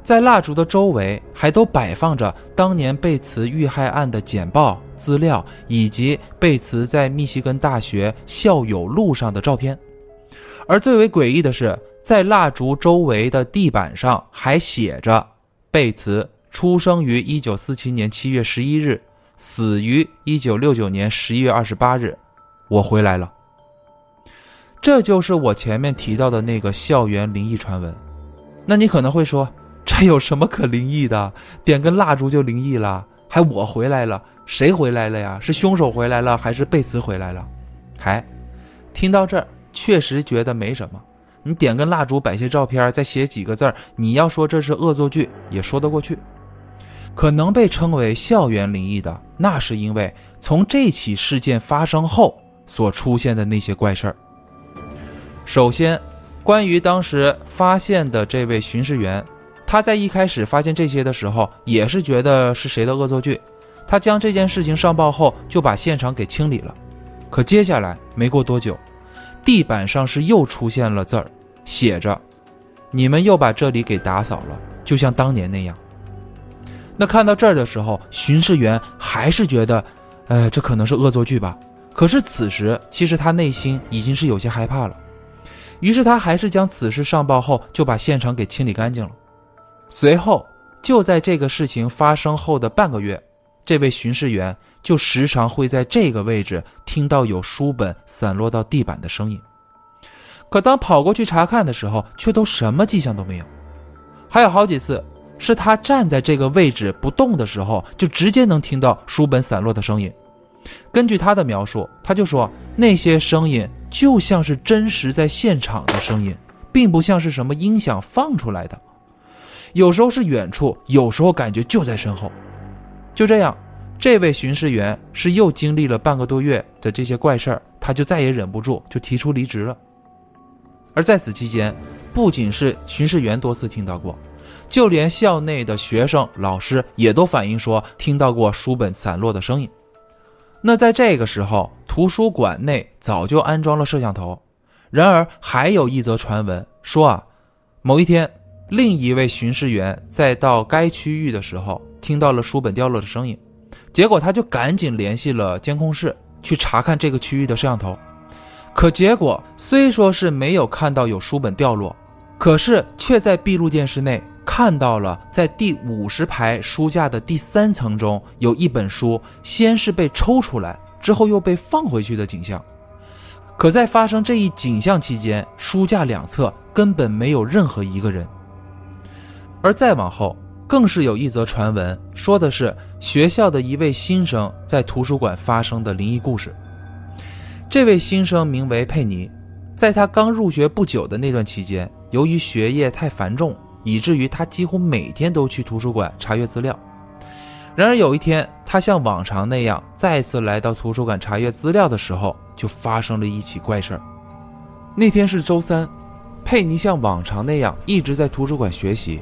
在蜡烛的周围还都摆放着当年贝茨遇害案的简报资料，以及贝茨在密西根大学校友录上的照片。而最为诡异的是，在蜡烛周围的地板上还写着贝茨出生于1947年7月11日，死于1969年11月28日，我回来了。这就是我前面提到的那个校园灵异传闻。那你可能会说，这有什么可灵异的？点根蜡烛就灵异了？还我回来了？谁回来了呀？是凶手回来了还是贝茨回来了？还听到这儿确实觉得没什么，你点根蜡烛摆些照片再写几个字，你要说这是恶作剧也说得过去。可能被称为校园灵异的，那是因为从这起事件发生后所出现的那些怪事儿。首先，关于当时发现的这位巡视员，他在一开始发现这些的时候也是觉得是谁的恶作剧，他将这件事情上报后就把现场给清理了。可接下来没过多久，地板上是又出现了字儿，写着你们又把这里给打扫了，就像当年那样。那看到这儿的时候，巡视员还是觉得这可能是恶作剧吧。可是此时其实他内心已经是有些害怕了，于是他还是将此事上报后就把现场给清理干净了。随后就在这个事情发生后的半个月，这位巡视员就时常会在这个位置听到有书本散落到地板的声音，可当跑过去查看的时候，却都什么迹象都没有。还有好几次是他站在这个位置不动的时候，就直接能听到书本散落的声音。根据他的描述，他就说那些声音就像是真实在现场的声音，并不像是什么音响放出来的，有时候是远处，有时候感觉就在身后。就这样，这位巡视员是又经历了半个多月的这些怪事儿，他就再也忍不住，就提出离职了。而在此期间，不仅是巡视员多次听到过，就连校内的学生老师也都反映说听到过书本散落的声音。那在这个时候，图书馆内早就安装了摄像头。然而还有一则传闻说某一天另一位巡视员在到该区域的时候听到了书本掉落的声音，结果他就赶紧联系了监控室去查看这个区域的摄像头。可结果虽说是没有看到有书本掉落，可是却在闭路电视内看到了在第50排书架的第3层中有一本书先是被抽出来之后又被放回去的景象。可在发生这一景象期间，书架两侧根本没有任何一个人。而再往后更是有一则传闻，说的是学校的一位新生在图书馆发生的灵异故事。这位新生名为佩妮，在他刚入学不久的那段期间，由于学业太繁重，以至于他几乎每天都去图书馆查阅资料。然而有一天，他像往常那样再次来到图书馆查阅资料的时候，就发生了一起怪事儿。那天是周3，佩妮像往常那样一直在图书馆学习，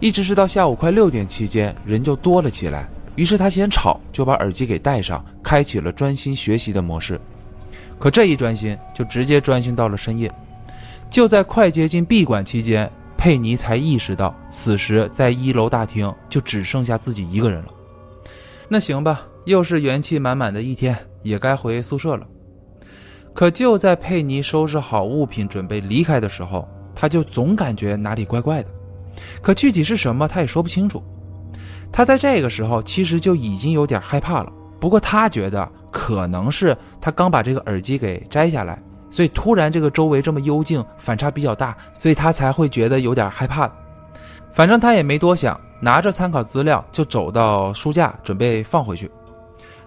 一直是到下午快6点期间，人就多了起来。于是他嫌吵，就把耳机给戴上，开启了专心学习的模式。可这一专心就直接专心到了深夜。就在快接近闭馆期间，佩妮才意识到此时在1楼大厅就只剩下自己一个人了。那行吧，又是元气满满的一天，也该回宿舍了。可就在佩妮收拾好物品准备离开的时候，她就总感觉哪里怪怪的，可具体是什么她也说不清楚。她在这个时候其实就已经有点害怕了，不过她觉得可能是她刚把这个耳机给摘下来，所以突然这个周围这么幽静，反差比较大，所以她才会觉得有点害怕。反正她也没多想，拿着参考资料就走到书架准备放回去。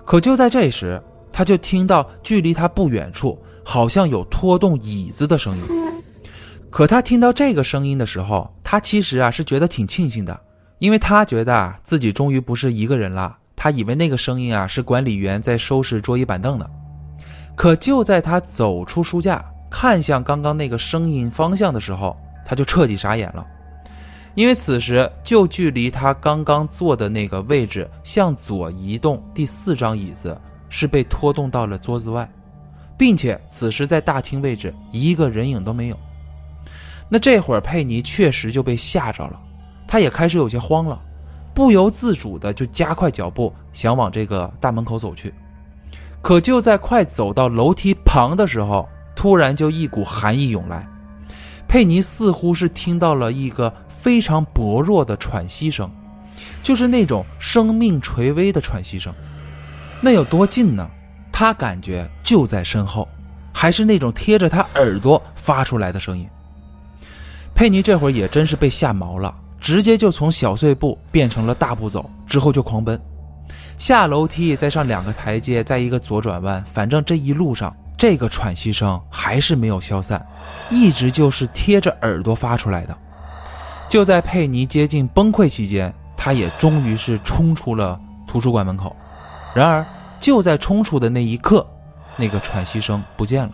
可就在这时，她就听到距离她不远处好像有拖动椅子的声音。可她听到这个声音的时候，她其实是觉得挺庆幸的，因为她觉得自己终于不是一个人了。她以为那个声音是管理员在收拾桌椅板凳的。可就在她走出书架看向刚刚那个声音方向的时候，她就彻底傻眼了，因为此时就距离她刚刚坐的那个位置向左移动第4张椅子是被拖动到了桌子外，并且此时在大厅位置一个人影都没有。那这会儿佩妮确实就被吓着了，她也开始有些慌了，不由自主的就加快脚步想往这个大门口走去。可就在快走到楼梯旁的时候，突然就一股寒意涌来，佩妮似乎是听到了一个非常薄弱的喘息声，就是那种生命垂危的喘息声。那有多近呢？她感觉就在身后，还是那种贴着她耳朵发出来的声音。佩妮这会儿也真是被吓毛了，直接就从小碎步变成了大步走，之后就狂奔，下楼梯再上2个台阶，再一个左转弯。反正这一路上这个喘息声还是没有消散，一直就是贴着耳朵发出来的。就在佩妮接近崩溃期间，她也终于是冲出了图书馆门口。然而就在冲出的那一刻，那个喘息声不见了，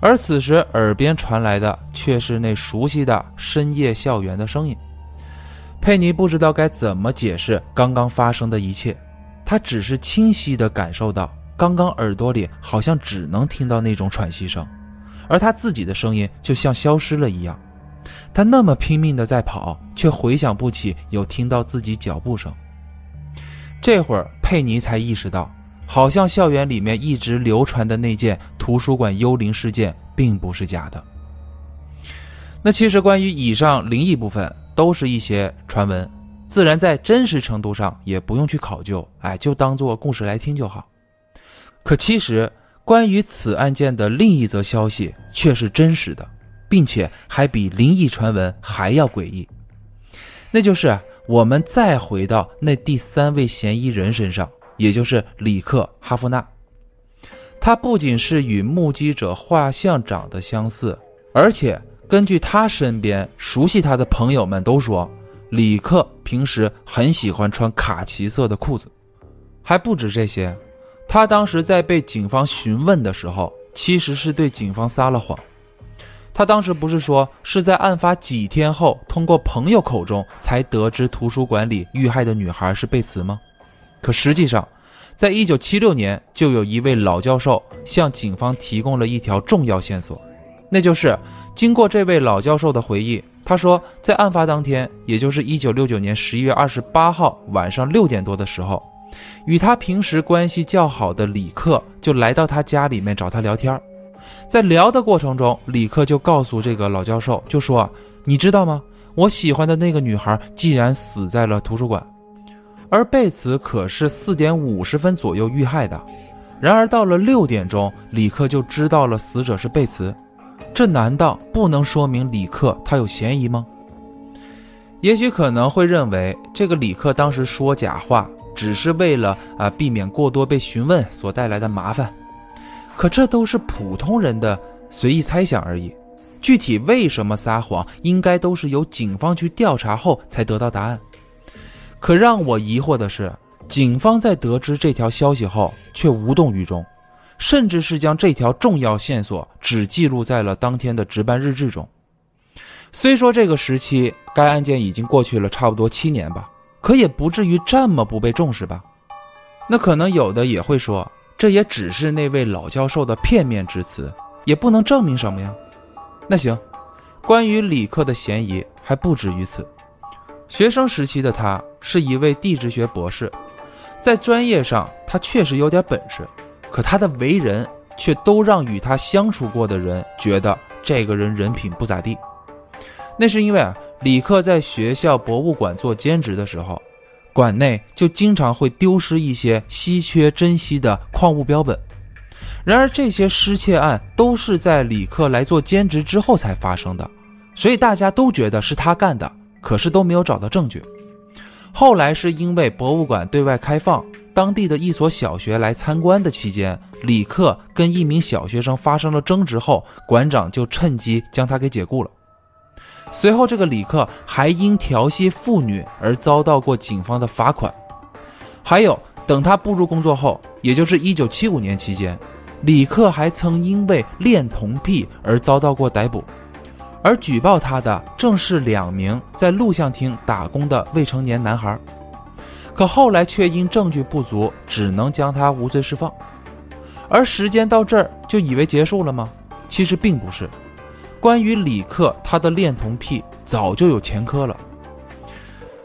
而此时耳边传来的却是那熟悉的深夜校园的声音。佩妮不知道该怎么解释刚刚发生的一切，她只是清晰地感受到刚刚耳朵里好像只能听到那种喘息声，而她自己的声音就像消失了一样。她那么拼命地在跑，却回想不起有听到自己脚步声。这会儿佩妮才意识到，好像校园里面一直流传的那件图书馆幽灵事件并不是假的。那其实关于以上灵异部分都是一些传闻，自然在真实程度上也不用去考究，就当做故事来听就好。可其实关于此案件的另一则消息却是真实的，并且还比灵异传闻还要诡异。那就是我们再回到那第3位嫌疑人身上，也就是里克·哈夫纳。他不仅是与目击者画像长得相似，而且根据他身边熟悉他的朋友们都说，里克平时很喜欢穿卡其色的裤子。还不止这些，他当时在被警方询问的时候，其实是对警方撒了谎。他当时不是说是在案发几天后通过朋友口中才得知图书馆里遇害的女孩是贝茨吗？可实际上在1976年就有一位老教授向警方提供了一条重要线索，那就是经过这位老教授的回忆，他说在案发当天，也就是1969年11月28号晚上6点多的时候，与他平时关系较好的里克就来到他家里面找他聊天。在聊的过程中，李克就告诉这个老教授，就说：“你知道吗？我喜欢的那个女孩竟然死在了图书馆。”而贝茨可是4点50分左右遇害的。然而到了6点钟，李克就知道了死者是贝茨。这难道不能说明李克他有嫌疑吗？也许可能会认为这个李克当时说假话只是为了避免过多被询问所带来的麻烦，可这都是普通人的随意猜想而已，具体为什么撒谎应该都是由警方去调查后才得到答案。可让我疑惑的是，警方在得知这条消息后却无动于衷，甚至是将这条重要线索只记录在了当天的值班日志中。虽说这个时期该案件已经过去了差不多7年吧，可也不至于这么不被重视吧。那可能有的也会说，这也只是那位老教授的片面之词，也不能证明什么呀。那行，关于李克的嫌疑还不止于此。学生时期的他是一位地质学博士，在专业上他确实有点本事，可他的为人却都让与他相处过的人觉得这个人人品不咋地。那是因为李克在学校博物馆做兼职的时候，馆内就经常会丢失一些稀缺珍稀的矿物标本。然而这些失窃案都是在李克来做兼职之后才发生的，所以大家都觉得是他干的，可是都没有找到证据。后来是因为博物馆对外开放，当地的一所小学来参观的期间，李克跟一名小学生发生了争执后，馆长就趁机将他给解雇了。随后这个李克还因调戏妇女而遭到过警方的罚款。还有，等他步入工作后，也就是1975年期间，李克还曾因为恋童癖而遭到过逮捕，而举报他的正是2名在录像厅打工的未成年男孩，可后来却因证据不足，只能将他无罪释放。而时间到这儿就以为结束了吗？其实并不是。关于李克他的恋童癖早就有前科了，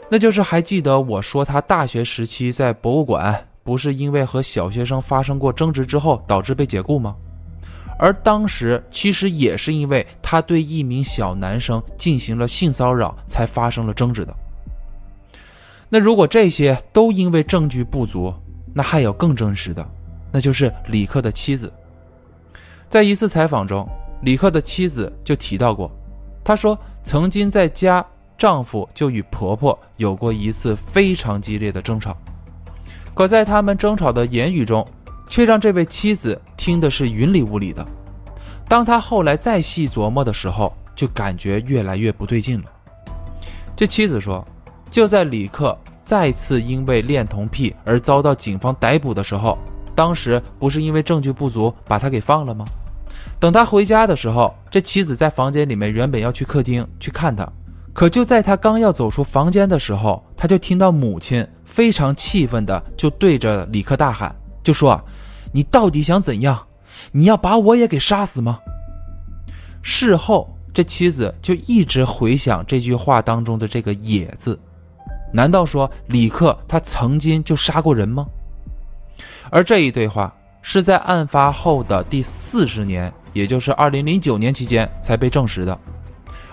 那就是还记得我说他大学时期在博物馆不是因为和小学生发生过争执之后导致被解雇吗？而当时其实也是因为他对一名小男生进行了性骚扰才发生了争执的。那如果这些都因为证据不足，那还有更真实的，那就是李克的妻子。在一次采访中，李克的妻子就提到过，她说曾经在家丈夫就与婆婆有过一次非常激烈的争吵，可在他们争吵的言语中却让这位妻子听的是云里雾里的。当她后来再细琢磨的时候，就感觉越来越不对劲了。这妻子说，就在李克再次因为恋童癖而遭到警方逮捕的时候，当时不是因为证据不足把他给放了吗？等他回家的时候，这妻子在房间里面原本要去客厅去看他，可就在他刚要走出房间的时候，他就听到母亲非常气愤的就对着李克大喊，就说，你到底想怎样？你要把我也给杀死吗？事后这妻子就一直回想这句话当中的这个野字，难道说李克他曾经就杀过人吗？而这一对话是在案发后的第40年，也就是2009年期间才被证实的，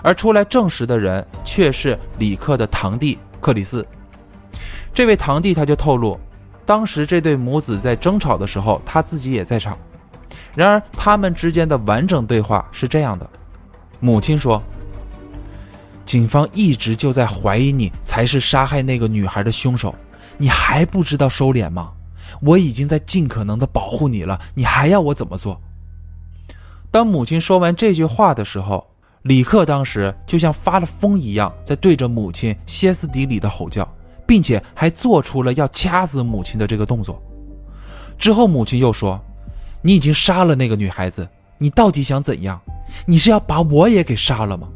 而出来证实的人却是李克的堂弟克里斯。这位堂弟他就透露，当时这对母子在争吵的时候，他自己也在场。然而他们之间的完整对话是这样的，母亲说，警方一直就在怀疑你才是杀害那个女孩的凶手，你还不知道收敛吗？我已经在尽可能的保护你了，你还要我怎么做？当母亲说完这句话的时候，李克当时就像发了疯一样，在对着母亲歇斯底里的吼叫，并且还做出了要掐死母亲的这个动作。之后母亲又说，你已经杀了那个女孩子，你到底想怎样？你是要把我也给杀了吗？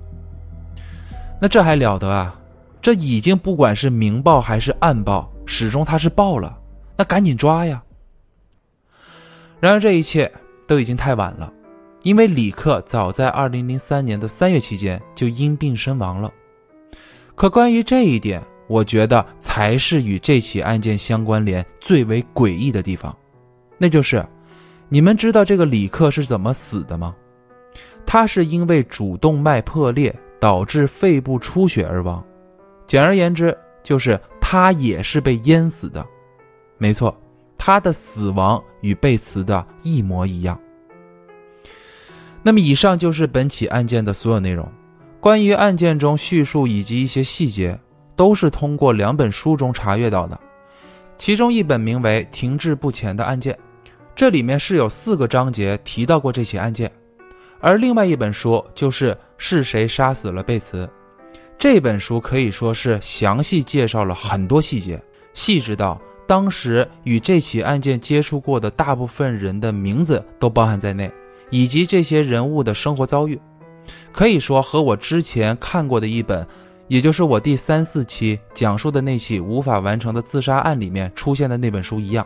那这还了得啊，这已经不管是明暴还是暗暴，始终他是暴了，那赶紧抓呀。然而这一切都已经太晚了，因为李克早在2003年的3月期间就因病身亡了。可关于这一点，我觉得才是与这起案件相关联最为诡异的地方，那就是你们知道这个李克是怎么死的吗？他是因为主动脉破裂导致肺部出血而亡。简而言之，就是他也是被淹死的。没错，他的死亡与贝茨的一模一样。那么以上就是本起案件的所有内容，关于案件中叙述以及一些细节都是通过两本书中查阅到的，其中一本名为《停滞不前的案件》，这里面是有4个章节提到过这起案件，而另外一本书就是是谁杀死了贝茨，这本书可以说是详细介绍了很多细节，细致到当时与这起案件接触过的大部分人的名字都包含在内，以及这些人物的生活遭遇。可以说和我之前看过的一本，也就是我第3、4期讲述的那起无法完成的自杀案里面出现的那本书一样，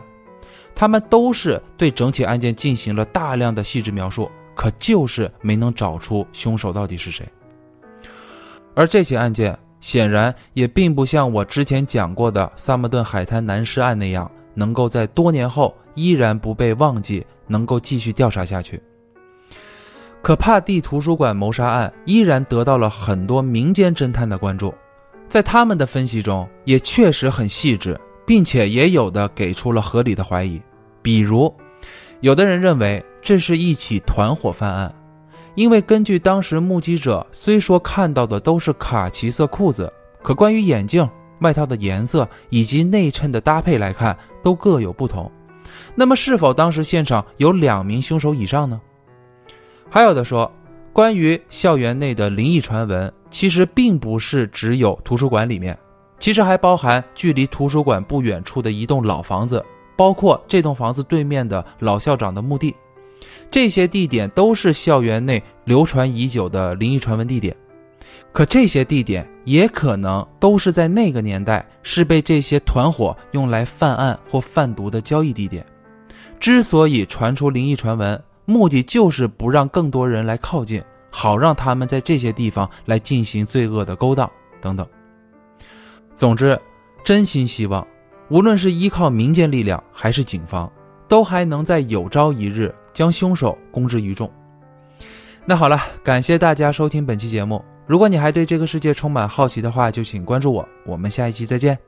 他们都是对整起案件进行了大量的细致描述，可就是没能找出凶手到底是谁。而这起案件显然也并不像我之前讲过的萨默顿海滩男尸案那样，能够在多年后依然不被忘记，能够继续调查下去。可帕蒂图书馆谋杀案依然得到了很多民间侦探的关注，在他们的分析中也确实很细致，并且也有的给出了合理的怀疑。比如有的人认为这是一起团伙犯案，因为根据当时目击者虽说看到的都是卡其色裤子，可关于眼镜、外套的颜色以及内衬的搭配来看都各有不同，那么是否当时现场有2名凶手以上呢？还有的说，关于校园内的灵异传闻其实并不是只有图书馆里面，其实还包含距离图书馆不远处的一栋老房子，包括这栋房子对面的老校长的墓地，这些地点都是校园内流传已久的灵异传闻地点。可这些地点也可能都是在那个年代是被这些团伙用来贩案或贩毒的交易地点，之所以传出灵异传闻，目的就是不让更多人来靠近，好让他们在这些地方来进行罪恶的勾当等等。总之，真心希望无论是依靠民间力量还是警方，都还能在有朝一日将凶手公之于众。那好了，感谢大家收听本期节目，如果你还对这个世界充满好奇的话，就请关注我，我们下一期再见。